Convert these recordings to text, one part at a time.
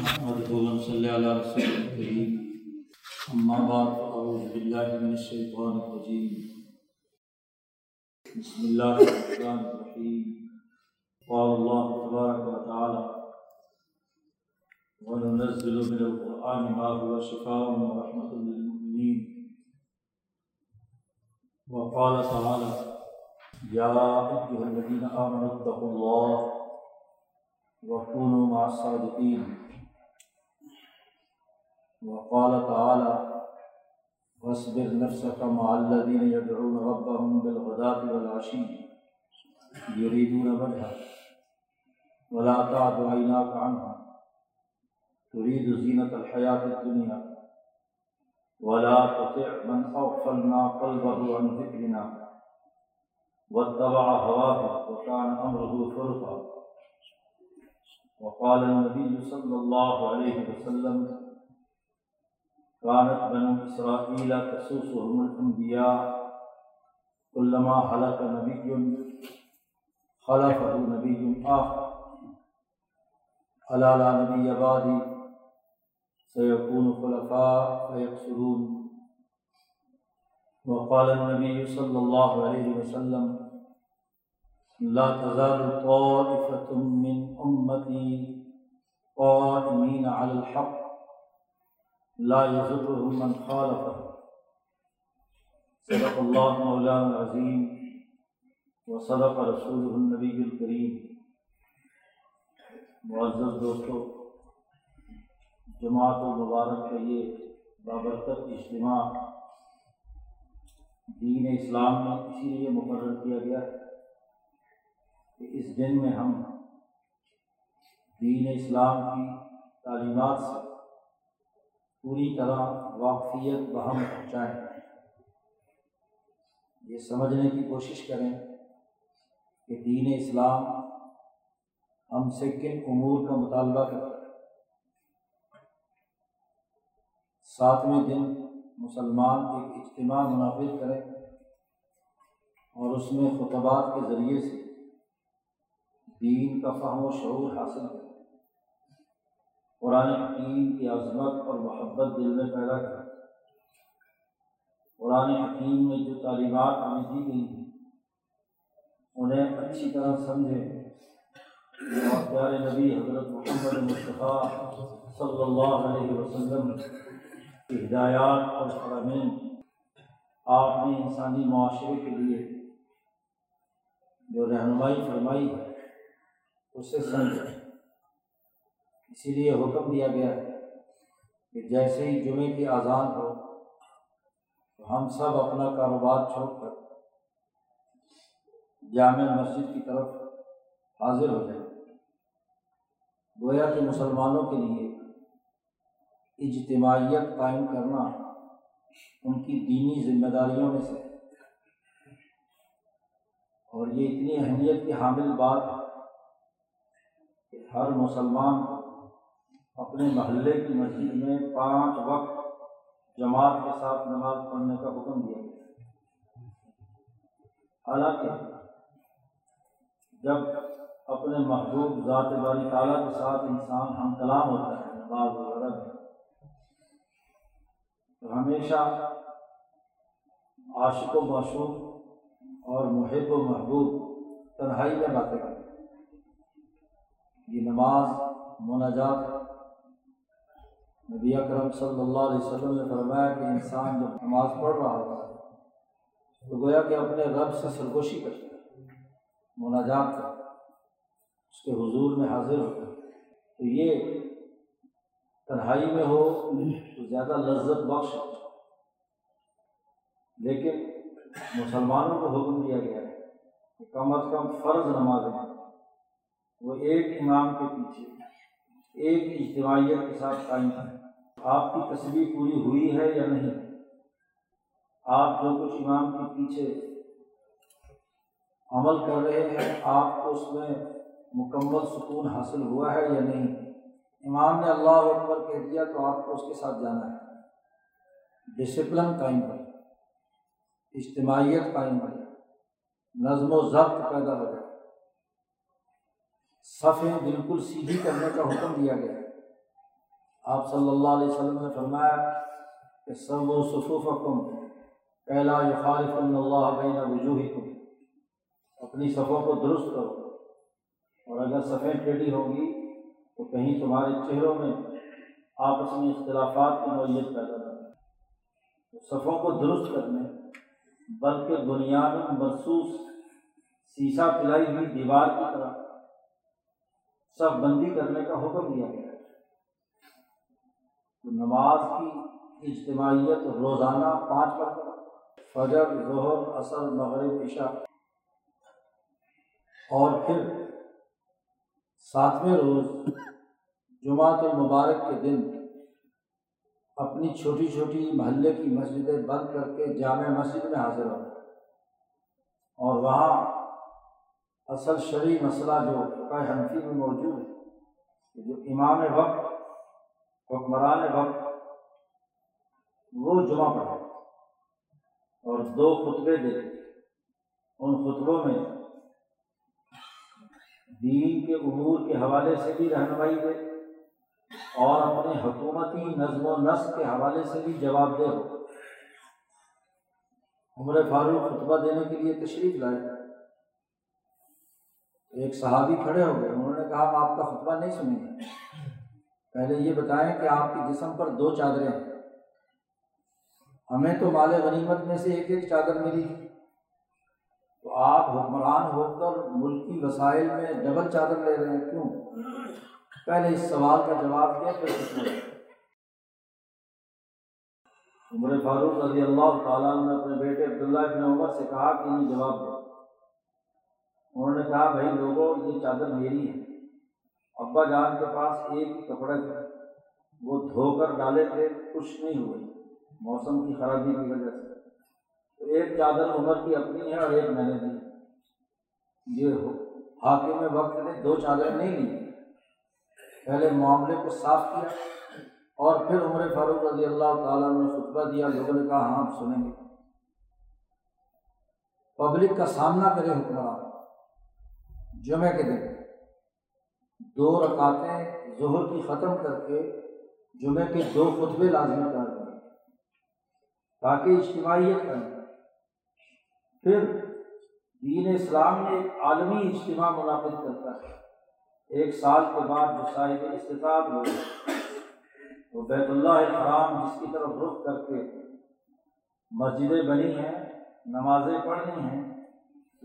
اما بعد، اعوذ باللہ من الشیطان الرجیم، بسم اللہ الرحمن الرحیم۔ قال اللہ تبارک و تعالی: وَنُنَزِّلُ مِنَ الْقُرْآنِ مَا هُوَ شِفَاءٌ وَرَحْمَةٌ لِّلْمُؤْمِنِينَ۔ وَقَالَ تَعَالَى: يَا أَيُّهَا الَّذِينَ آمَنُوا اتَّقُوا اللَّهَ وَكُونُوا مَعَ الصَّادِقِينَ۔ وَقَالَ تَعَالَى: وَاصْبِرْ نَفْسَكَ مَعَ الَّذِينَ يَدْعُونَ رَبَّهُم بِالْغَدَاةِ وَالْعَشِيِّ يُرِيدُونَ وَجْهَهُ وَلَا تَعْدُ عَيْنَاكَ عَنْهُمْ تُرِيدُ زِينَةَ الْحَيَاةِ الدُّنْيَا وَلَا تُطِعْ مَنْ أَغْفَلْنَا قَلْبَهُ عَنْ ذِكْرِنَا وَاتَّبَعَ هَوَاهُ وَكَانَ أَمْرُهُ فُرُطًا۔ وقال النبي صلى الله عليه وسلم: كانت بنو إسرائيل تسوسهم الأنبياء، كلما هلك نبي خلفه نبي آخر، ألا لا نبي بعدي، سيكون خلفاء فيقصرون۔ وقال النبي صلى الله عليه وسلم: لا تزال طائفة من أمتي قائمين على الحق لا يضرهم من خالفه۔ صدق الله مولانا العظيم وصدق رسوله النبي الكريم۔ معزز دوستو، جماعت المبارک کا یہ بابرکت اجتماع دین اسلام میں اسی لیے مقرر کیا گیا ہے کہ اس دن میں ہم دین اسلام کی تعلیمات سے پوری طرح واقفیت بہم پہنچائیں، یہ سمجھنے کی کوشش کریں کہ دین اسلام ہم سے کن امور کا مطالبہ کرتا ہے۔ ساتویں دن مسلمان ایک اجتماع منعقد کریں اور اس میں خطبات کے ذریعے سے دین کا فہم و شعور حاصل کریں، قرآن حکیم کی عظمت اور محبت دل میں پیدا کریں، قرآن حکیم میں جو تعلیمات ہمیں دی گئی ہیں انہیں اچھی طرح سمجھیں اور پیارے نبی حضرت محمد مصطفیٰ صلی اللہ علیہ وسلم کی ہدایات اور فرامین آپ نے انسانی معاشرے کے لیے جو رہنمائی فرمائی ہے اسے سمجھیں۔ اسی لیے حکم دیا گیا ہے کہ جیسے ہی جمعے کی اذان ہو تو ہم سب اپنا کاروبار چھوڑ کر جامع مسجد کی طرف حاضر ہو جائیں۔ گویا کہ مسلمانوں کے لیے اجتماعیت قائم کرنا ان کی دینی ذمہ داریوں میں سے، اور یہ اتنی اہمیت کی حامل بات ہے ہر مسلمان اپنے محلے کی مسجد میں 5 وقت جماعت کے ساتھ نماز پڑھنے کا حکم دیا گیا۔ حالانکہ جب اپنے محبوب ذات باری تعالیٰ کے ساتھ انسان ہم کلام ہوتا ہے نماز وغیرہ تو ہمیشہ عاشق و معشوق اور محب و محبوب تنہائی میں باتیں کرتے ہیں۔ یہ نماز مناجات ہے۔ نبی اکرم صلی اللہ علیہ وسلم نے فرمایا کہ انسان جب نماز پڑھ رہا ہوتا ہے تو گویا کہ اپنے رب سے سرگوشی کرتا ہے، مناجات ہے، اس کے حضور میں حاضر ہوتا ہے۔ تو یہ تنہائی میں ہو تو زیادہ لذت بخش ہے، لیکن مسلمانوں کو حکم دیا گیا ہے کہ کم از کم فرض نمازیں وہ ایک امام کے پیچھے ایک اجتماعیت کے ساتھ قائم ہے۔ آپ کی تسبیح پوری ہوئی ہے یا نہیں، آپ جو کچھ امام کے پیچھے عمل کر رہے ہیں آپ کو اس میں مکمل سکون حاصل ہوا ہے یا نہیں، امام نے اللہ اکبر کہہ دیا تو آپ کو اس کے ساتھ جانا ہے۔ ڈسپلن قائم کرے، اجتماعیت قائم کرے، نظم و ضبط پیدا ہو جائے، صفیں بالکل سیدھی کرنے کا حکم دیا گیا ہے۔ آپ صلی اللہ علیہ وسلم نے فرمایا کہ سمو صفوفکم کئی لا یخالفن اللہ بین وجوہکم، اپنی صفوں کو درست کرو، اور اگر صفیں ٹیڑھی ہوگی تو کہیں تمہارے چہروں میں آپس میں اختلافات کی نوعیت پیدا کرنا۔ صفوں کو درست کرنے، بلکہ بنیاد مرصوص سیسا پلائی ہوئی دیوار کی طرح صف بندی کرنے کا حکم دیا گیا۔ تو نماز کی اجتماعیت روزانہ 5 وقت، فجر، ظہر، عصر، مغرب، عشاء، اور پھر 7ویں روز جمعۃ المبارک کے دن اپنی چھوٹی چھوٹی محلے کی مسجدیں بند کر کے جامع مسجد میں حاضر ہو، اور وہاں اصل شرعی مسئلہ جو فقہ حنفی میں موجود ہے، جو امام وقت، حکمران وقت، وہ جمعہ پڑھے اور 2 خطبے دے۔ ان خطبوں میں دین کے امور کے حوالے سے بھی رہنمائی دے، اور اپنے حکومتی نظم و نسق کے حوالے سے بھی جواب دہ ہو۔ عمر فاروق خطبہ دینے کے لیے تشریف لائے، ایک صحابی کھڑے ہو گئے، انہوں نے کہا ہم آپ کا خطبہ نہیں سنیں گے، پہلے یہ بتائیں کہ آپ کے جسم پر 2 چادریں ہیں، ہمیں تو مال غنیمت میں سے ایک چادر ملی، تو آپ حکمران ہو کر ملکی وسائل میں ڈبل چادر لے رہے ہیں، کیوں؟ پہلے اس سوال کا جواب دیا، پھر سوچا۔ عمر فاروق رضی اللہ تعالیٰ نے اپنے بیٹے عبداللہ ابن عمر سے کہا کہ انہیں جواب دو۔ انہوں نے کہا بھائی لوگوں، یہ چادر میری ہے، ابا جان کے پاس ایک کپڑے تھے، وہ دھو کر ڈالے تھے، کچھ نہیں ہوئے موسم کی خرابی کی وجہ سے، تو ایک چادر عمر کی اپنی ہے اور ایک میں نے دی۔ یہ حاکم وقت نے 2 چادریں نہیں لی، پہلے معاملے کو صاف کیا، اور پھر عمر فاروق رضی اللہ تعالیٰ نے خطبہ دیا۔ لوگوں نے کہا ہاں سنیں گے۔ پبلک کا سامنا کرے حکمران جمعے کے دن، 2 رکعتیں ظہر کی ختم کر کے جمعے کے 2 خطبے لازمی کر دیں تاکہ اجتماعیت کریں۔ پھر دین اسلام میں ایک عالمی اجتماع منعقد کرتا ہے، 1 سال کے بعد جو صاحب استطاعت ہو وہ بیت اللہ الحرام جس کی طرف رخ کر کے مسجدیں بنی ہیں، نمازیں پڑھنی ہیں،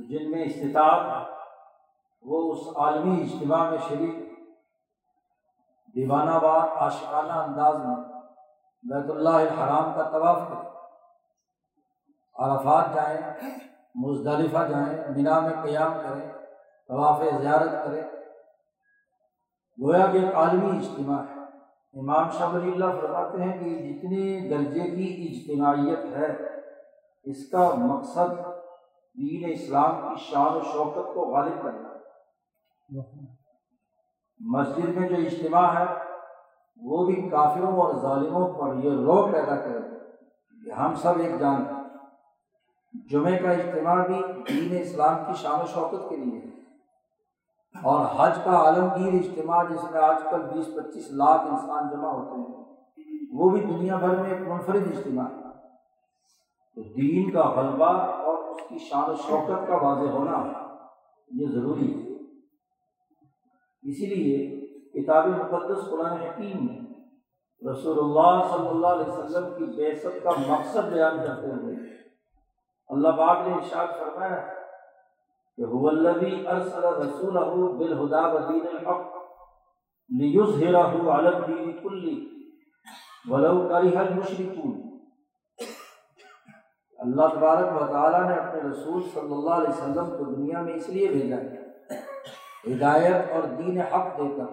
جن میں استطاعت وہ اس عالمی اجتماع میں شریک دیوانہ وار عاشقانہ انداز میں بیت اللہ الحرام کا طواف کریں، عرفات جائیں، مزدلفہ جائیں، مینا میں قیام کریں، طواف زیارت کریں، گویا کہ ایک عالمی اجتماع ہے۔ امام شاہ ولی اللہ فرماتے ہیں کہ جتنے درجے کی اجتماعیت ہے، اس کا مقصد دین اسلام کی شان و شوکت کو غالب کرنا ہے۔ مسجد میں جو اجتماع ہے وہ بھی کافروں اور ظالموں پر یہ روک پیدا کرے کہ ہم سب ایک جان ہیں۔ جمعہ کا اجتماع بھی دین اسلام کی شان و شوکت کے لیے ہے، اور حج کا عالمگیر اجتماع جس میں آج کل 20-25 لاکھ انسان جمع ہوتے ہیں، وہ بھی دنیا بھر میں ایک منفرد اجتماع ہے۔ تو دین کا غلبہ اور اس کی شان و شوکت کا واضح ہونا یہ ضروری ہے۔ اسی لیے کتاب مقدس قرآن حکیم میں رسول اللہ صلی اللہ علیہ وسلم کی بعثت کا مقصد بیان کرتے ہوئے اللہ پاک نے ارشاد فرمایا کہ هو الذی ارسل رسولہ بالہدی ودین الحق لیظہرہ علی الدین کلہ ولو کرہ المشرکون۔ اللہ تبارک و تعالیٰ نے اپنے رسول صلی اللہ علیہ وسلم کو دنیا میں اس لیے بھیجا ہے، ہدایت اور دین حق دے کر،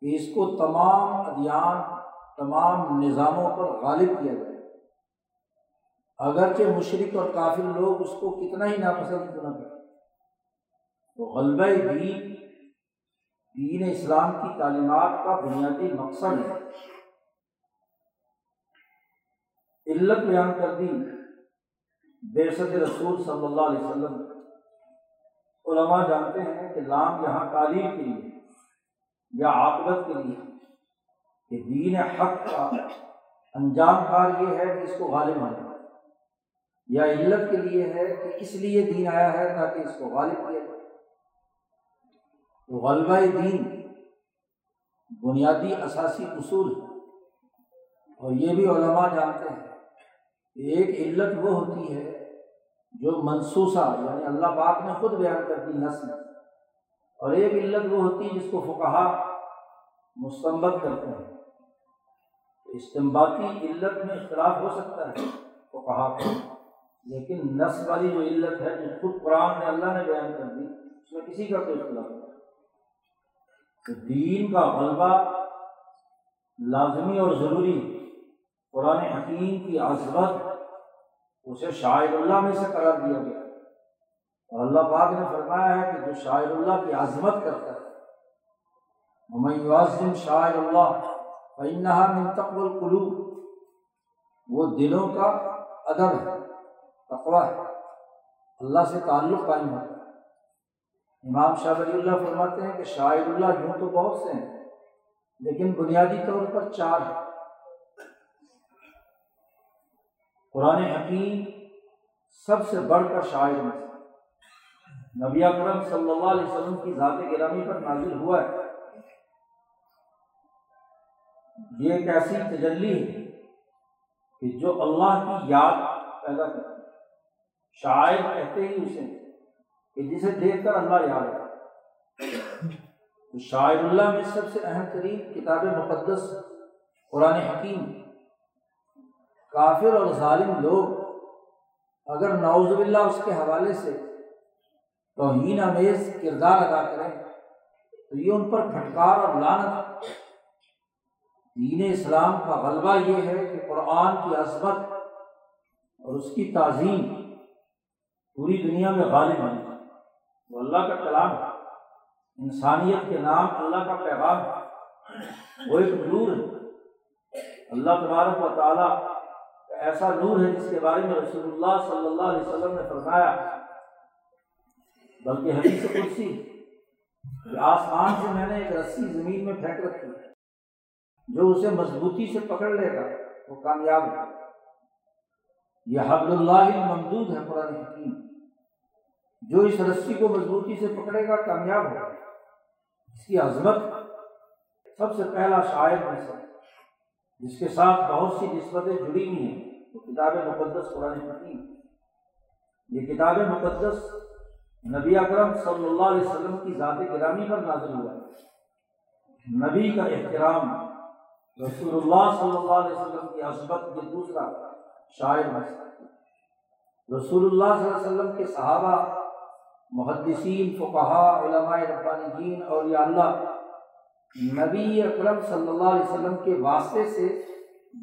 کہ اس کو تمام ادیان، تمام نظاموں پر غالب کیا جائے، اگرچہ مشرک اور کافر لوگ اس کو کتنا ہی ناپسند کیوں نہ کریں۔ تو غلبہ دین اسلام کی تعلیمات کا بنیادی مقصد ہے۔ علت بیان کر دی بعثت رسول صلی اللہ علیہ وسلم۔ علماء جانتے ہیں کہ لام یہاں تعلیم کے لیے یا عاقبت کے لیے کہ دین حق کا انجام کار یہ ہے کہ اس کو غالب آنے والے، یا علت کے لیے ہے کہ اس لیے دین آیا ہے تاکہ اس کو غالب کیا جائے۔ تو غلبہ دین بنیادی اساسی اصول ہے، اور یہ بھی علماء جانتے ہیں کہ ایک علت وہ ہوتی ہے جو منصوصہ یعنی اللہ پاک نے خود بیان کر دی نص میں، اور ایک علت وہ ہوتی ہے جس کو فقہا مستنبط کرتے ہیں۔ استنباطی علت میں اختلاف ہو سکتا ہے فقہا کو، لیکن نص والی جو علت ہے جو خود قرآن نے اللہ نے بیان کر دی اس میں کسی کا کوئی اختلاف نہیں۔ تو دین کا غلبہ لازمی اور ضروری، قرآن حکیم کی عظمت اسے شاعر اللہ میں سے قرار دیا گیا، اور اللہ پاک نے فرمایا ہے کہ جو شاعر اللہ کی عظمت کرتا ہے وَمَنْ يُعَظِّمْ شَاعِرَ اللَّهِ فَإِنَّهَا مِنْ تَقْوَى الْقُلُوبِ، وہ دلوں کا ادب ہے، تقویٰ ہے، اللہ سے تعلق قائم ہے۔ امام شاہ ولی اللہ فرماتے ہیں کہ شاعر اللہ یوں تو بہت سے ہیں لیکن بنیادی طور پر چار ہیں۔ قرآن حکیم سب سے بڑھ کر شاعر میں نبی اکرم صلی اللہ علیہ وسلم کی ذات گرامی پر نازل ہوا ہے، یہ ایک ایسی تجلی ہے کہ جو اللہ کی یاد پیدا کرتی ہے۔ شاعر کہتے ہی اسے کہ جسے دیکھ کر اللہ یاد ہے۔ تو شاعر اللہ میں سب سے اہم ترین کتاب مقدس قرآن حکیم۔ کافر اور ظالم لوگ اگر نعوذ باللہ اس کے حوالے سے توہین امیز کردار ادا کریں تو یہ ان پر پھٹکار اور لعنت۔ دین اسلام کا غلبہ یہ ہے کہ قرآن کی عظمت اور اس کی تعظیم پوری دنیا میں غالب ہے۔ وہ اللہ کا کلام ہے، انسانیت کے نام اللہ کا پیغام ہے، وہ ایک نور ہے۔ اللہ تبارک و تعالیٰ کا ایسا نور ہے جس کے بارے میں رسول اللہ صلی اللہ علیہ وسلم نے فرمایا، بلکہ حدیث قدسی آسمان سے میں نے ایک رسی زمین میں پھینک رکھی ہے، جو اسے مضبوطی سے پکڑ لے گا وہ کامیاب ہے۔ یہ حبل اللہ الممدود ہے قرآن حکیم، جو اس رسی کو مضبوطی سے پکڑے گا کامیاب ہوگا۔ اس کی عظمت سب سے پہلا شاعر میں سے جس کے ساتھ بہت سی نسبتیں جڑی ہوئی ہیں وہ کتاب مقدس قرآن حکیم۔ یہ کتاب مقدس نبی اکرم صلی اللہ علیہ وسلم کی ذات گرامی پر نازل ہوا ہے۔ نبی کا احترام، رسول اللہ صلی اللہ علیہ وسلم کی عظمت، یہ دوسرا شاعر مسئلہ۔ رسول اللہ صلی اللہ علیہ وسلم کے صحابہ، محدثین، فقہا، علماء ربانیین، اولیاء اللہ نبی اکرم صلی اللہ علیہ وسلم کے واسطے سے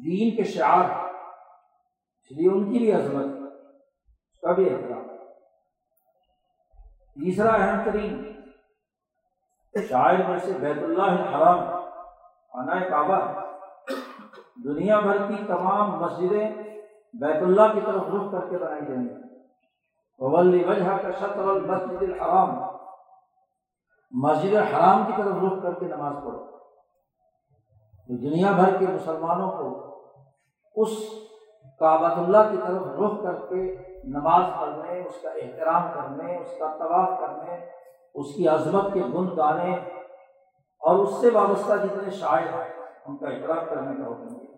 دین کے شعار، اس لیے ان کی بھی عظمت، اس کا بھی احترام۔ تیسرا اہم ترین شاعر میں سے بیت اللہ الحرام، خانہ کعبہ۔ دنیا بھر کی تمام مسجدیں بیت اللہ کی طرف رخ کر کے بنائی جائیں گی۔ وَوَلِّ وَجْهَكَ شَطْرَ الْمَسْجِدِ الْحَرَامِ، مسجد حرام کی طرف رخ کر کے نماز پڑھو۔ دنیا بھر کے مسلمانوں کو اس کعبۃ اللہ کی طرف رخ کر کے نماز پڑھنے، اس کا احترام کرنے، اس کا طواف کرنے، اس کی عظمت کے گن گانے اور اس سے وابستہ جتنے شاعر ہیں ان کا اقرار کرنے کا حکم دیا۔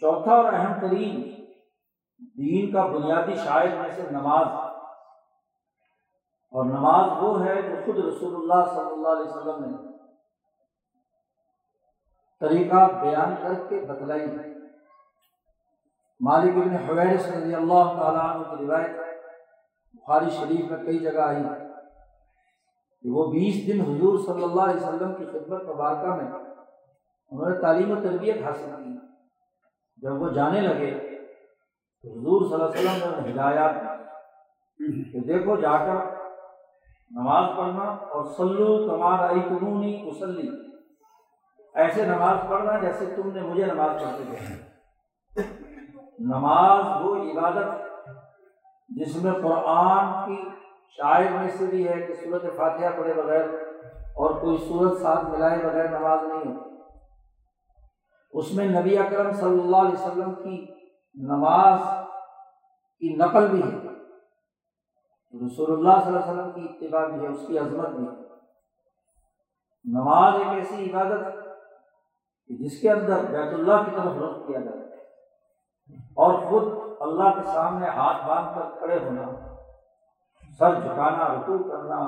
چوتھا اور اہم ترین دین کا بنیادی شاعر میں سے نماز، اور نماز وہ ہے جو خود رسول اللہ صلی اللہ علیہ وسلم نے طریقہ بیان کر کے بتلائی۔ مالک بن حویرث رضی اللہ تعالیٰ عنہ کی روایت بخاری شریف میں کئی جگہ آئی ہے کہ وہ 20 دن حضور صلی اللہ علیہ وسلم کی خدمت مبارکہ میں انہوں نے تعلیم و تربیت حاصل کی۔ جب وہ جانے لگے تو حضور صلی اللہ علیہ وسلم نے انہیں ہدایات کہ دیکھو جا کر نماز پڑھنا، اور صلو کما رأیتمونی اصلی، ایسے نماز پڑھنا جیسے تم نے مجھے نماز پڑھتے دیکھا۔ نماز وہ عبادت جس میں قرآن کی شاعر میں سے بھی ہے کہ سورت فاتحہ پڑھے بغیر اور کوئی سورت ساتھ ملائے بغیر نماز نہیں ہوتی۔ اس میں نبی اکرم صلی اللہ علیہ وسلم کی نماز کی نقل بھی ہے، رسول اللہ صلی اللہ علیہ وسلم کی اتباع بھی ہے، اس کی عظمت بھی ہے۔ نماز ایک ایسی عبادت ہے جس کے اندر بیت اللہ کی طرف رخ کیا جاتا ہے اور خود اللہ کے سامنے ہاتھ باندھ کر کھڑے ہونا، سر جھکانا، رکوع کرنا،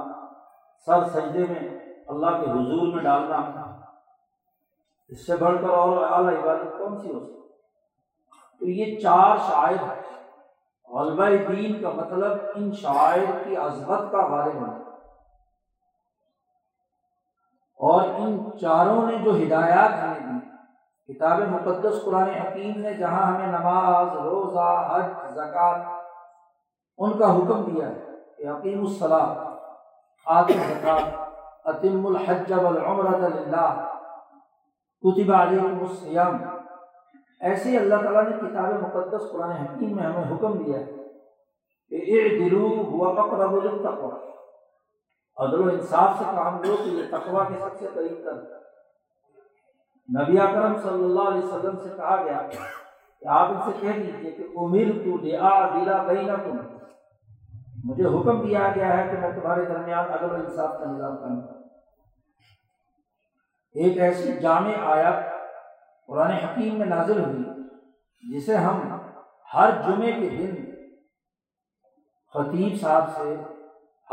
سر سجدے میں اللہ کے حضور میں ڈالنا، اس سے بڑھ کر اور اعلیٰ عبادت کون سی ہو سکتی؟ تو یہ چار شعائر ہیں۔ غلبہ دین کا مطلب ان شعائر کی عظمت کا غالب ہونا، اور ان چاروں نے جو ہدایات ہمیں دی، کتاب مقدس قرآن حکیم نے جہاں ہمیں نماز، روزہ، حج، زکوٰۃ ان کا حکم دیا ہے کہ اقیموا الصلاۃ، آتوا الزکوٰۃ، اتموا الحج والعمرۃ للہ، کتب علیکم الصیام، ایسے اللہ تعالیٰ نے کتاب مقدس قرآن حکیم میں ہمیں حکم دیا ہے کہ اعدلوا هو اقرب للتقویٰ، عدل و انصاف سے کام لو کہ یہ تقویٰ کے سب سے قریب تر۔ نبی اکرم صلی اللہ علیہ وسلم سے کہا گیا کہ آپ ان سے کہہ دیجیے کہ امرت لاعدل بینکم، مجھے حکم دیا گیا ہے کہ میں تمہارے درمیان عدل و انصاف کا نظام قائم کروں۔ ایک ایسی جامع آیت قرآن حکیم میں نازل ہوئی جسے ہم ہر جمعے کے دن خطیب صاحب سے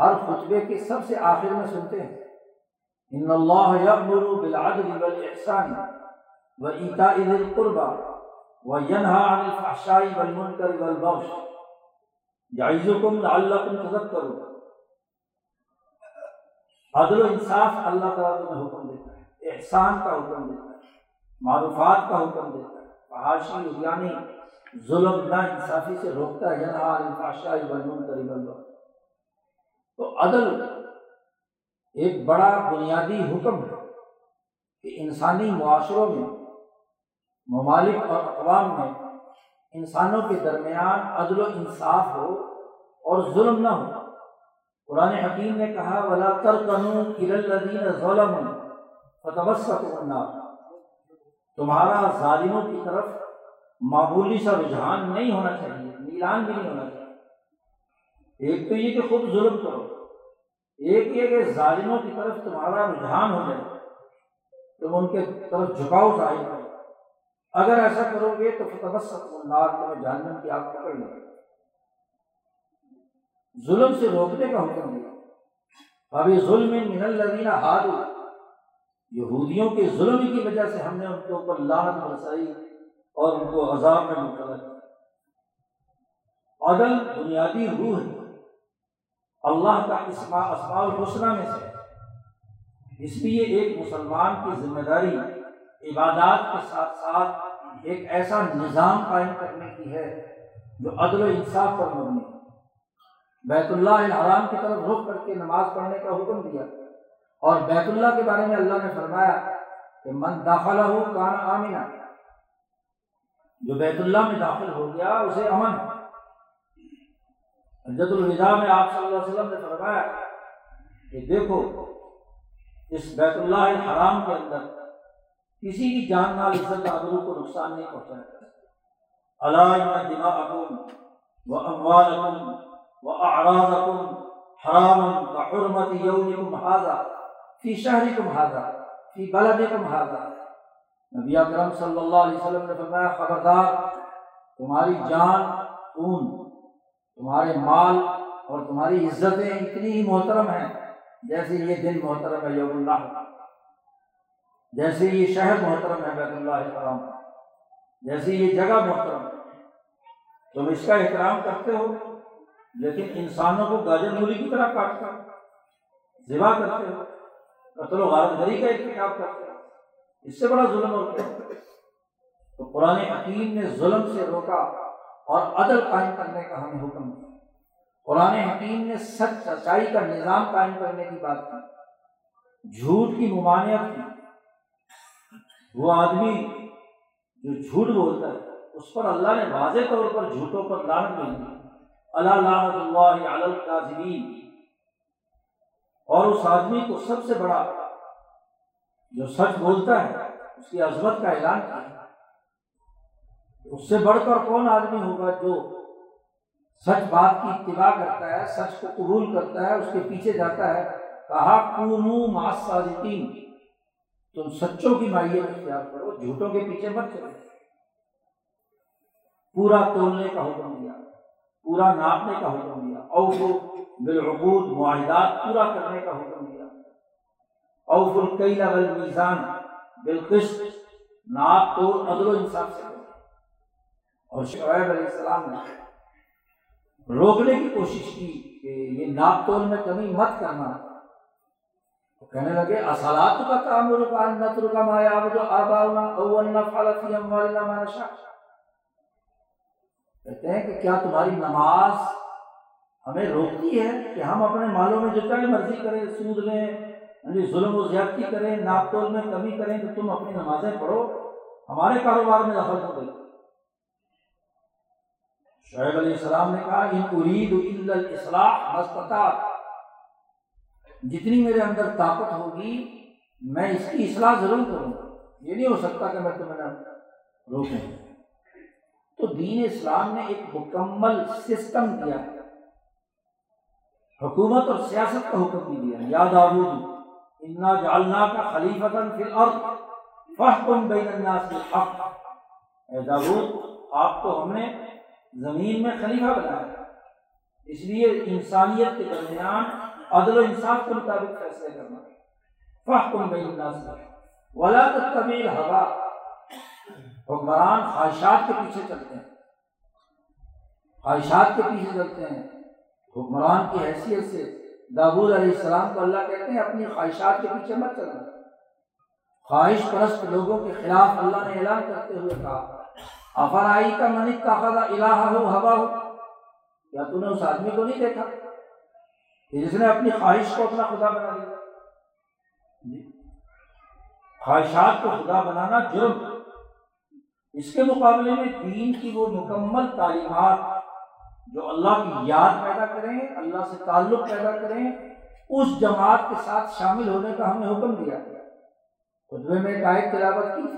ہر خطبے کے سب سے آخر میں سنتے ہیں، ان اللہ یأمر بالعدل والإحسان وإیتاء ذی القربى وینہی عن الفحشاء والمنکر والبغی یعظکم لعلکم تذکرون۔ عدل و انصاف اللہ تعالیٰ تمہیں حکم دیتا ہے، احسان کا حکم دیتا ہے، معروفات کا حکم دیتا ہے، فحاشی یعنی ظلم، نا انصافی سے روکتا ہے، ینہی عن الفحشاء والمنکر والبغی۔ تو عدل ایک بڑا بنیادی حکم ہے کہ انسانی معاشروں میں، ممالک اور اقوام میں انسانوں کے درمیان عدل و انصاف ہو اور ظلم نہ ہو۔ قرآن حکیم نے کہا وَلَا تَرْكَنُوا إِلَى الَّذِينَ ظَلَمُوا فتوسطوا النار، تمہارا ظالموں کی طرف معمولی سا رجحان نہیں ہونا چاہیے، میلان بھی نہیں ہونا چاہیے۔ ایک تو یہ کہ خود ظلم کرو، ایک یہ کہ ظالموں کی طرف تمہارا رجحان ہو جائے، تم ان کے طرف جھکاؤ ظاہر کرو، اگر ایسا کرو گے تو فتوسطوا النار، تمہیں جہنم کی آگ پکڑ لے۔ ظلم سے روکنے کا حکم دیا، فبظلم من الذین ہادوا، یہودیوں کے ظلم کی وجہ سے ہم نے ان کے اوپر لعنت برسائی اور ان کو عذاب میں مبتلا کیا۔ عدل بنیادی روح ہے اللہ کا اسماء الحسنی میں سے، اس لیے ایک مسلمان کی ذمہ داری عبادات کے ساتھ ساتھ ایک ایسا نظام قائم کرنے کی ہے جو عدل و انصاف پر مبنی ہے۔ بیت اللہ الحرام کی طرف رخ کر کے نماز پڑھنے کا حکم دیا، اور بیت اللہ کے بارے میں اللہ نے فرمایا کہ من داخلہ کان آمنا، جو بیت اللہ میں داخل ہو گیا اسے امن۔ حجۃ الوداع میں آپ صلی اللہ علیہ وسلم نے فرمایا کہ دیکھو اس بیت اللہ الحرام کے اندر کسی کی جان مال عزت آبرو کو نقصان نہیں پہنچایا۔ الا ان دماءکم واموالکم واعراضکم حرام بحرمت یومکم ھذا فی شہرکم ھذا فی بلدکم ھذا۔ نبی اکرم صلی اللہ علیہ وسلم نے فرمایا خبردار، تمہاری جان، خون، تمہارے مال اور تمہاری عزتیں اتنی ہی محترم ہیں جیسے یہ دن محترم ہے یوم اللہ، جیسے یہ شہر محترم ہے بیت اللہ الحرام، جیسے یہ جگہ محترم ہے۔ تم اس کا احترام کرتے ہو لیکن انسانوں کو گاجر مولی کی طرح کاٹ کر ذبح کرتے ہو، قتل و غارت گری کا ارتکاب کرتے ہو، اس سے بڑا ظلم ہوتا ہے۔ تو قرآن حکیم نے ظلم سے روکا اور عدل قائم کرنے کا ہمیں حکم دیا۔ قرآن حکیم نے سچ سچائی کا نظام قائم کرنے کی بات کی، جھوٹ کی ممانعت کی۔ وہ آدمی جو جھوٹ بولتا ہے اس پر اللہ نے واضح طور پر جھوٹوں پر لعنت بھیجی، اللہ لعنت اللہ علی الکاذبین۔ اور اس آدمی کو سب سے بڑا جو سچ بولتا ہے اس کی عظمت کا اعلان کیا۔ اس سے بڑھ کر کون آدمی ہوگا جو سچ بات کی اتباع کرتا ہے، سچ کو قبول کرتا ہے، اس کے پیچھے جاتا ہے۔ کہا کونوا مع الصادقین، تم سچوں کی مائیت اختیار کرو، جھوٹوں کے پیچھے مت چلو۔ پورا تولنے کا حکم دیا، پورا ناپنے کا حکم دیا، اوفوا بالعقود، معاہدات پورا کرنے کا حکم دیا، اوفوا الکیل والمیزان بالقسط، ناپ تو عدل و انصاف سے کرو۔ اور شعیب علیہ السلام نے روکنے کی کوشش کی کہ یہ ناپ تول میں کمی مت کرنا، تو کہنے لگے اصلات کا تعمرک ان نترک ما یعبد آباؤنا او ان نفعل فی اموالنا ما نشاء۔ کہتے ہیں کہ کیا تمہاری نماز ہمیں روکتی ہے کہ ہم اپنے مالوں میں جتنا مرضی کریں، سود لیں، ظلم و زیادتی کریں، ناپ تول میں کمی کریں، تو تم اپنی نمازیں پڑھو، ہمارے کاروبار میں دخل نہ دو۔ شعیب علیہ السلام نے کہا ان ارید الا الاصلاح ما استطعت، جتنی میرے اندر طاقت ہوگی میں اس کی اصلاح ضرور کروں گا، یہ نہیں ہو سکتا کہ میں تمہیں روکوں۔ تو دین اسلام نے ایک مکمل سسٹم دیا ہے، حکومت اور سیاست کا حکم بھی دیا ہے۔ یا داؤد انا جعلناک خلیفۃ فی الارض فاحکم بین الناس بالحق، اے داؤد آپ کو ہم نے زمین میں خلیفہ بنایا، اس لیے انسانیت کے درمیان عدل و انصاف کے مطابق فیصلے کرنا۔ فاحکم بین الناس ولا تتبع الہویٰ، حکمران خواہشات کے پیچھے چلتے ہیں، خواہشات کے پیچھے چلتے ہیں۔ حکمران کی حیثیت سے داؤد علیہ السلام کو اللہ کہتے ہیں اپنی خواہشات کے پیچھے مت چلنا۔ خواہش پرست لوگوں کے خلاف اللہ نے اعلان کرتے ہوئے کہا افرأیت من اتخذ الہہ ہواہ، کیا تم نے اس آدمی کو نہیں دیکھا جس نے اپنی خواہش کو اپنا خدا بنا لیا؟ خواہشات کو خدا بنانا جرم۔ اس کے مقابلے میں دین کی وہ مکمل تعلیمات جو اللہ کی یاد پیدا کریں، اللہ سے تعلق پیدا کریں، اس جماعت کے ساتھ شامل ہونے کا ہم نے حکم دیا۔ خطبے میں ایک آیت تلاوت کی،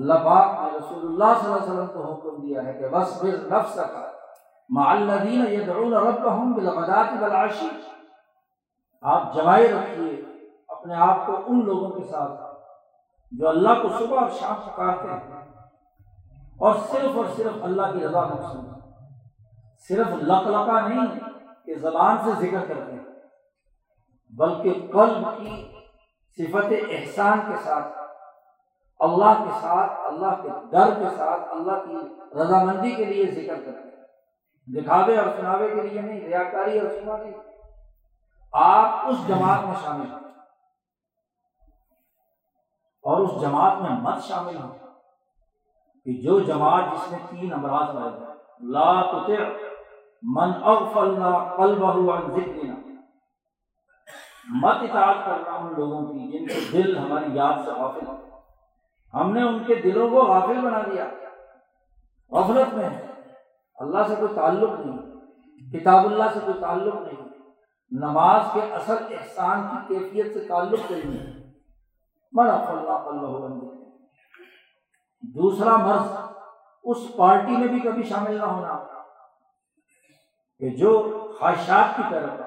اللہ پاک نے رسول اللہ صلی اللہ علیہ وسلم کو حکم دیا ہے کہ واصبر نفسک مع الذین یدعون ربهم بالغداۃ والعشی، آپ جمائی رکھیے اپنے آپ کو ان لوگوں کے ساتھ جو اللہ کو صبح اور شام پکارتے ہیں، اور صرف اللہ کی رضا مقصود، صرف لقلقہ نہیں کہ زبان سے ذکر کرتے ہیں، بلکہ قلب کی صفت احسان کے ساتھ، اللہ کے ساتھ، اللہ کے ڈر کے ساتھ، اللہ کی رضامندی کے لیے ذکر کرتے ہیں، دکھاوے اور سناوے کے لیے نہیں، ریاکاری اور سناوے۔ آپ اس جماعت میں شامل ہوں اور اس جماعت میں مت شامل ہوں کہ جو جماعت جس میں تین امراض لائے ہیں۔ لا تطع من اغفلنا قلبه عن ذکرنا، مت اطاعت کرنا ان لوگوں کی جن کے دل ہماری یاد سے غافل ہیں، ہم نے ان کے دلوں کو غافل بنا دیا، غفلت میں ہے، اللہ سے کوئی تعلق نہیں، کتاب اللہ سے کوئی تعلق نہیں، نماز کے اصل احسان کی کیفیت سے تعلق نہیں ہے۔ من اغفلنا قلبه عن ذکرنا، دوسرا مرض اس پارٹی میں بھی کبھی شامل نہ ہونا کہ جو خواہشات کی طرف،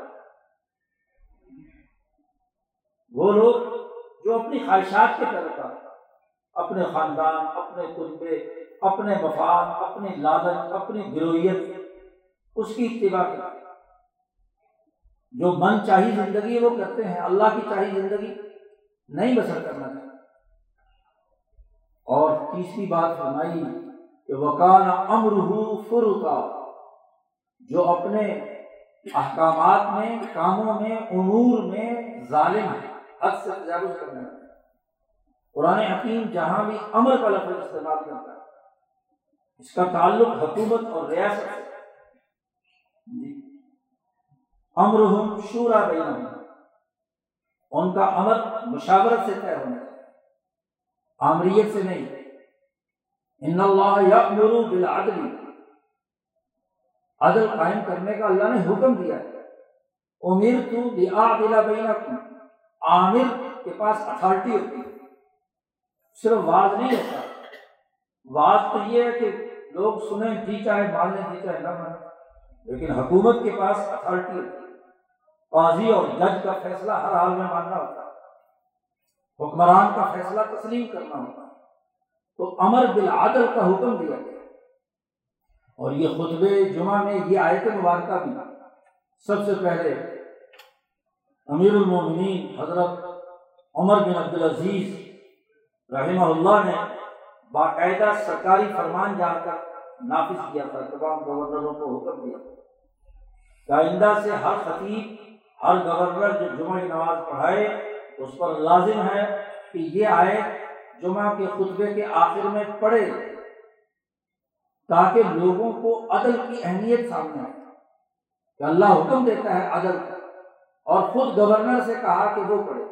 وہ لوگ جو اپنی خواہشات کی طرف اپنے خاندان، اپنے کنبے، اپنے مفاد، اپنے لالچ، اپنی گروہیت، اس کی اتباع کرتے، جو من چاہی زندگی وہ کرتے ہیں، اللہ کی چاہی زندگی نہیں بسر کرنا چاہتے۔ اور تیسری بات فرمائی وَكَانَ أَمْرُهُ فُرُطًا، جو اپنے احکامات میں، کاموں میں، امور میں ظالم ہے، حد سے تجاوز کرنے والا۔ قرآن حکیم جہاں بھی امر کا لفظ استعمال کرتا ہے، اس کا تعلق حکومت اور ریاست سے۔ امرهم شورى بينهم، ان کا امر مشاورت سے طے ہونا ہے، آمریت سے نہیں۔ ان اللہ یأمر بالعدل، عدل قائم کرنے کا اللہ نے حکم دیا ہے۔ امرت لأعدل بینکم، عامر کے پاس اتھارٹی ہوتی ہے، صرف واز نہیں ہوتا، وعظ تو یہ ہے کہ لوگ سنیں، جی چاہے مان لیں، جی چاہے نہ مانیں، لیکن حکومت کے پاس اتھارٹی ہوتی ہے، قاضی اور جج کا فیصلہ ہر حال میں ماننا ہوتا ہے، حکمران کا فیصلہ تسلیم کرنا ہوتا ہے، تو امر بالعدل کا حکم دیا گیا۔ اور یہ خطبے جمعہ میں یہ آیت مبارکہ بھی سب سے پہلے امیر المومنین حضرت عمر بن عبدالعزیز رحمہ اللہ نے باقاعدہ سرکاری فرمان جار کر نافذ کیا تھا، تمام گورنروں کو حکم دیا کہ آئندہ سے ہر خطیب، ہر گورنر جو جمعہ نماز پڑھائے اس پر لازم ہے کہ یہ آیت جمعہ کے خطبے کے آخر میں پڑھے، تاکہ لوگوں کو عدل کی اہمیت سامنے آئے کہ اللہ حکم دیتا ہے عدل کا، اور خود گورنر سے کہا کہ وہ پڑھے،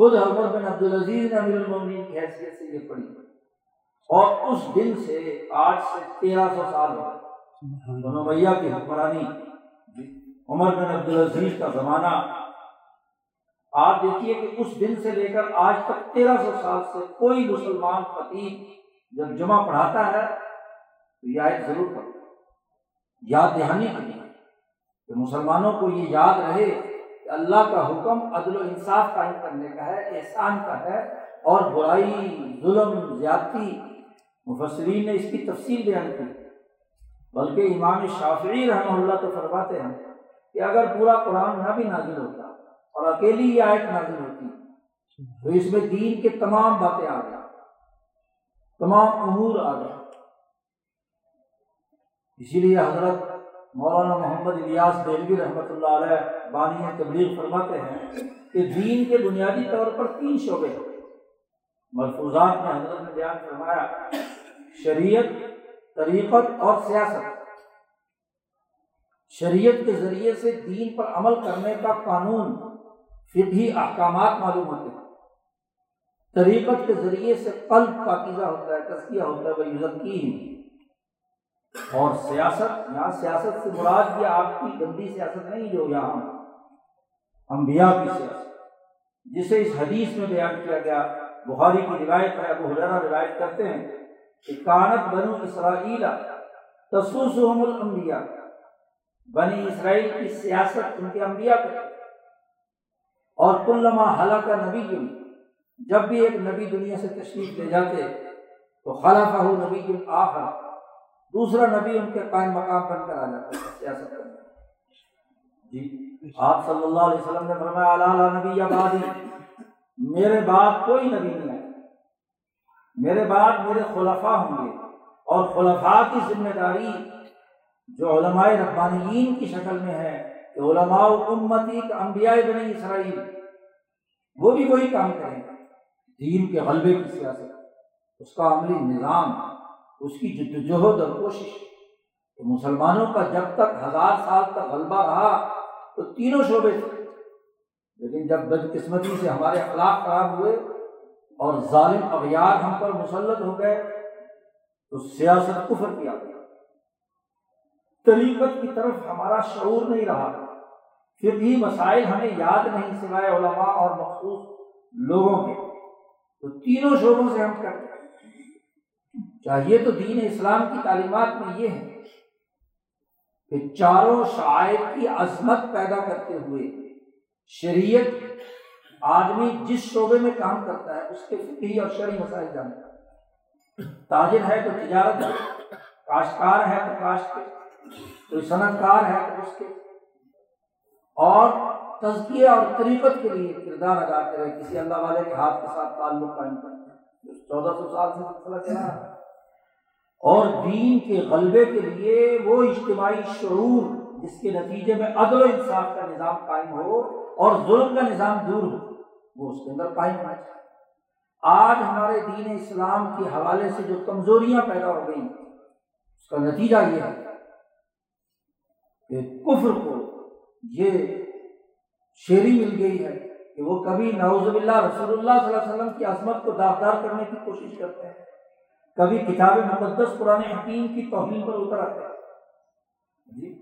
خود عمر بن عبدالعزیز نے امیر المومنین کی حیثیت سے یہ پڑھی، اور اس دن سے آج سے 1300 سال ہو بنو امیہ کی حکمرانی، عمر بن عبدالعزیز کا زمانہ۔ آپ دیکھیے کہ اس دن سے لے کر آج تک 1300 سال سے کوئی مسلمان خطیب جب جمعہ پڑھاتا ہے تو یہ آیت ضرور پڑھتا ہے، یاد دہانی کرنی ہے کہ مسلمانوں کو یہ یاد رہے کہ اللہ کا حکم عدل و انصاف قائم کرنے کا ہے، احسان کا ہے، اور برائی، ظلم، زیادتی، مفسرین نے اس کی تفصیل بیان کی، بلکہ امام شافعی رحمہ اللہ تو فرماتے ہیں کہ اگر پورا قرآن نہ بھی نازل ہوتا اور اکیلی یہ آیت نازل ہوتی تو اس میں دین کے تمام باتیں آ گئیں، تمام امور آ گئے۔ اسی لیے حضرت مولانا محمد الیاس دہلوی رحمۃ اللہ علیہ بانی تبلیغ فرماتے ہیں کہ دین کے بنیادی طور پر 3 شعبے ہیں، ملفوظات میں حضرت نے بیان فرمایا، شریعت، طریقت اور سیاست۔ شریعت کے ذریعے سے دین پر عمل کرنے کا قانون، فقہی احکامات معلوم ہوتے ہیں، طریقت کے ذریعے سے قلب پاکیزہ ہوتا ہے، تزکیہ ہوتا ہے، ویزکیہم، اور سیاست، یہاں سیاست سے مراد یہ آپ کی گندی سیاست نہیں جو یہاں انبیاء کی سیاست، جسے اس حدیث میں بیان کیا گیا، بخاری کی روایت ہے، ابو ہریرہ روایت کرتے ہیں کہ کانت بنو اسرائیل تسوسہم الانبیاء، بنی اسرائیل کی سیاست ان کے انبیاء پر، اور کلما ہلک نبی، جب بھی ایک نبی دنیا سے تشریف لے جاتے تو خلفہ نبی آخر، دوسرا نبی ان کے قائم مقام بن کر آ جاتا ہے سیاست کرنے۔ جی آپ صلی اللہ علیہ وسلم نے فرمایا الا نبی بعدی، میرے بعد کوئی نبی نہیں ہے، میرے بعد میرے خلفاء ہوں گے، اور خلفاء کی ذمہ داری جو علماء ربانیین کی شکل میں ہے کہ علماء امتی کا انبیاء بنی اسرائیل، وہ بھی وہی کام کریں، دین کے غلبے کی سیاست، اس کا عملی نظام، اس کی جدوجہد اور کوشش۔ تو مسلمانوں کا جب تک 1000 سال تک غلبہ رہا تو 3 شعبے تھے، لیکن جب بدقسمتی سے ہمارے اخلاق خراب ہوئے اور ظالم اغیار ہم پر مسلط ہو گئے تو سیاست کفر کی آ گئی، طریقت کی طرف ہمارا شعور نہیں رہا، فقہی مسائل ہمیں یاد نہیں سوائے علماء اور مخصوص لوگوں کے، تو 3 شعبوں سے ہم کرتے ہیں۔ چاہیے تو دین اسلام کی تعلیمات میں یہ ہے کہ 4 شعائر کی عظمت پیدا کرتے ہوئے شریعت، آدمی جس شعبے میں کام کرتا ہے اس کے فقہی اور شرعی مسائل جانتا ہے، تاجر ہے تو تجارت ہے، کاشتکار ہے تو کاشت کے، کوئی صنعت کار ہے تو اس کے، اور تزکیہ اور طریقت کے لیے کردار ادا کرے، کسی اللہ والے کے ہاتھ کے ساتھ تعلق قائم کرتا ہے، 1400 سال سے سلسلہ چلا ہے، اور دین کے غلبے کے لیے وہ اجتماعی شعور جس کے نتیجے میں عدل و انصاف کا نظام قائم ہو اور ظلم کا نظام دور ہو، وہ اس کے اندر قائم ہونا چاہیے۔ آج ہمارے دین اسلام کے حوالے سے جو کمزوریاں پیدا ہو گئیں اس کا نتیجہ یہ ہے کہ کفر کو یہ شیری مل گئی ہے کہ وہ کبھی نعوذ باللہ رسول اللہ صلی اللہ علیہ وسلم کی عظمت کو داغدار کرنے کی کوشش کرتے ہیں، کبھی کتاب مقدس قرآن حکیم کی توہین پر اتر آتے ہیں۔ جی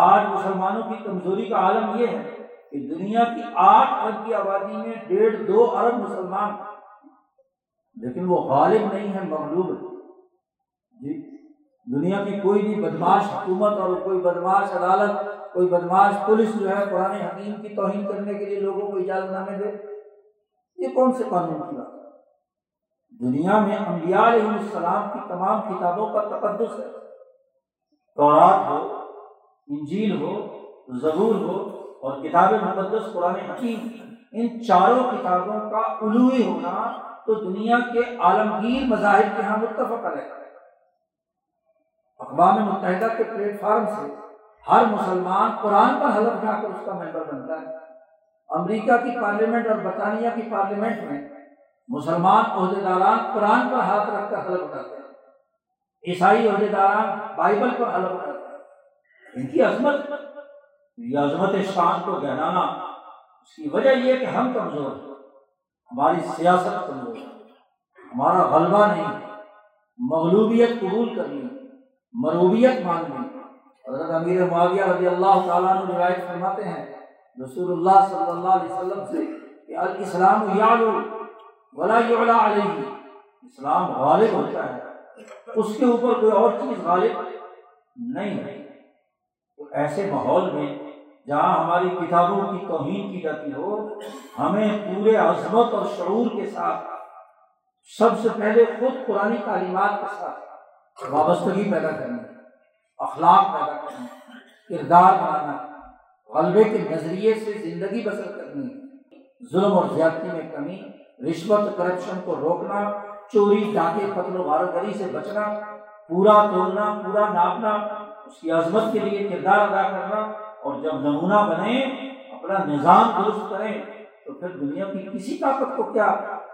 آج مسلمانوں کی کمزوری کا عالم یہ ہے کہ دنیا کی 8 ارب کی آبادی میں 1.5-2 ارب مسلمان، لیکن وہ غالب نہیں ہے، مغلوب ہے۔ جی دنیا کی کوئی بھی بدماش حکومت اور کوئی بدماش عدالت کوئی بدماش پولیس جو ہے قرآن حکیم کی توہین کرنے کے لیے لوگوں کو اجازت نہ دے، یہ کون سے قانون کی بات؟ دنیا میں انبیاء علیہ السلام کی تمام کتابوں کا تقدس ہے، تورات ہو، انجیل ہو، زبور ہو اور کتاب مقدس قرآن حکیم، ان چاروں کتابوں کا علوی ہونا تو دنیا کے عالمگیر مذاہب کے ہاں متفق علیہ ہے۔ اقوام متحدہ کے پلیٹ فارم سے ہر مسلمان قرآن پر حلف اٹھا کر اس کا ممبر بنتا ہے۔ امریکہ کی پارلیمنٹ اور برطانیہ کی پارلیمنٹ میں مسلمان عہدیداران قرآن پر ہاتھ رکھ کر حلف اٹھاتے ہیں، عیسائی عہدیداران بائبل پر حلف اٹھاتے ہیں۔ ان کی عظمت، یہ عظمت شان کو گہرانا، اس کی وجہ یہ کہ ہم کمزور ہیں، ہماری سیاست کمزور ہے، ہمارا غلبہ نہیں، مغلوبیت قبول کرنی، مروبیت ماننی۔ حضرت امیر معاویہ رضی اللہ تعالیٰ عنہ روایت فرماتے ہیں رسول اللہ صلی اللہ علیہ وسلم سے کہ الاسلام یعلو ولا یعلی علیہ، اسلام غالب ہوتا ہے، اس کے اوپر کوئی اور چیز غالب نہیں ہے۔ تو ایسے ماحول میں جہاں ہماری کتابوں کی توہین کی جاتی ہو، ہمیں پورے عظمت اور شعور کے ساتھ سب سے پہلے خود قرآن تعلیمات کے ساتھ وابستگی پیدا کرنی، اخلاق پیدا کرنا، کردار بنانا، غلبے کے نظریے سے زندگی بسر کرنی، ظلم اور زیادتی میں کمی، رشوت کرپشن کو روکنا، چوری ڈاکے قتل و غارت گری سے بچنا، پورا تولنا، پورا ناپنا، اس کی عظمت کے لیے کردار ادا کرنا، اور جب نمونہ بنیں اپنا نظام درست کریں تو پھر دنیا کی کسی طاقت کو کیا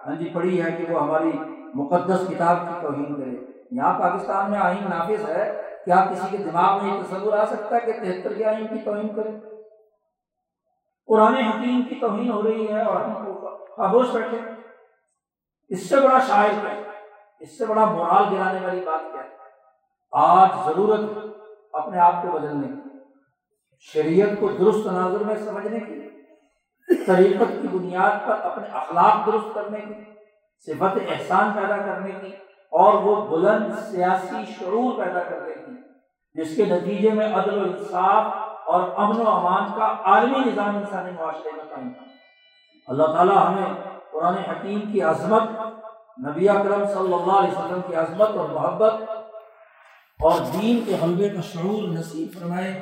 ہنجی پڑی ہے کہ وہ ہماری مقدس کتاب کی توہین کرے۔ یہاں پاکستان میں آئین نافذ ہے، کیا کسی کے دماغ میں یہ تصور آ سکتا ہے کہ 73 کے آئین کی توہین کریں؟ قرآن حکیم کی توہین ہو رہی ہے اور ہم خاموش بیٹھے، اس سے بڑا شاعر ہے، اس سے بڑا مورال گرانے والی بات کیا ہے؟ آج ضرورت اپنے آپ کو بدلنے کی، شریعت کو درست تناظر میں سمجھنے کی، طریقت کی بنیاد پر اپنے اخلاق درست کرنے کی، صفت احسان پیدا کرنے کی، اور وہ بلند سیاسی شعور پیدا کر رہی ہے جس کے نتیجے میں عدل و انصاف اور امن و امان کا عالمی نظام انسانی معاشرے میں قائم ہے۔ اللہ تعالیٰ ہمیں قرآن حکیم کی عظمت، نبی اکرم صلی اللہ علیہ وسلم کی عظمت اور محبت اور دین کے غلبے کا شعور نصیب فرمائے،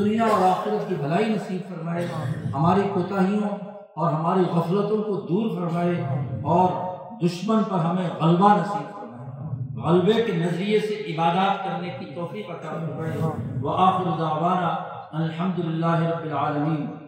دنیا اور آخرت کی بھلائی نصیب فرمائے، ہماری کوتاہیوں اور ہماری غفلتوں کو دور فرمائے، اور دشمن پر ہمیں غلبہ نصیب فرمائے، غلبے کے نظریے سے عبادات کرنے کی توفیق عطا فرمائے۔ وآخر دعوانا الحمدللہ رب العالمین۔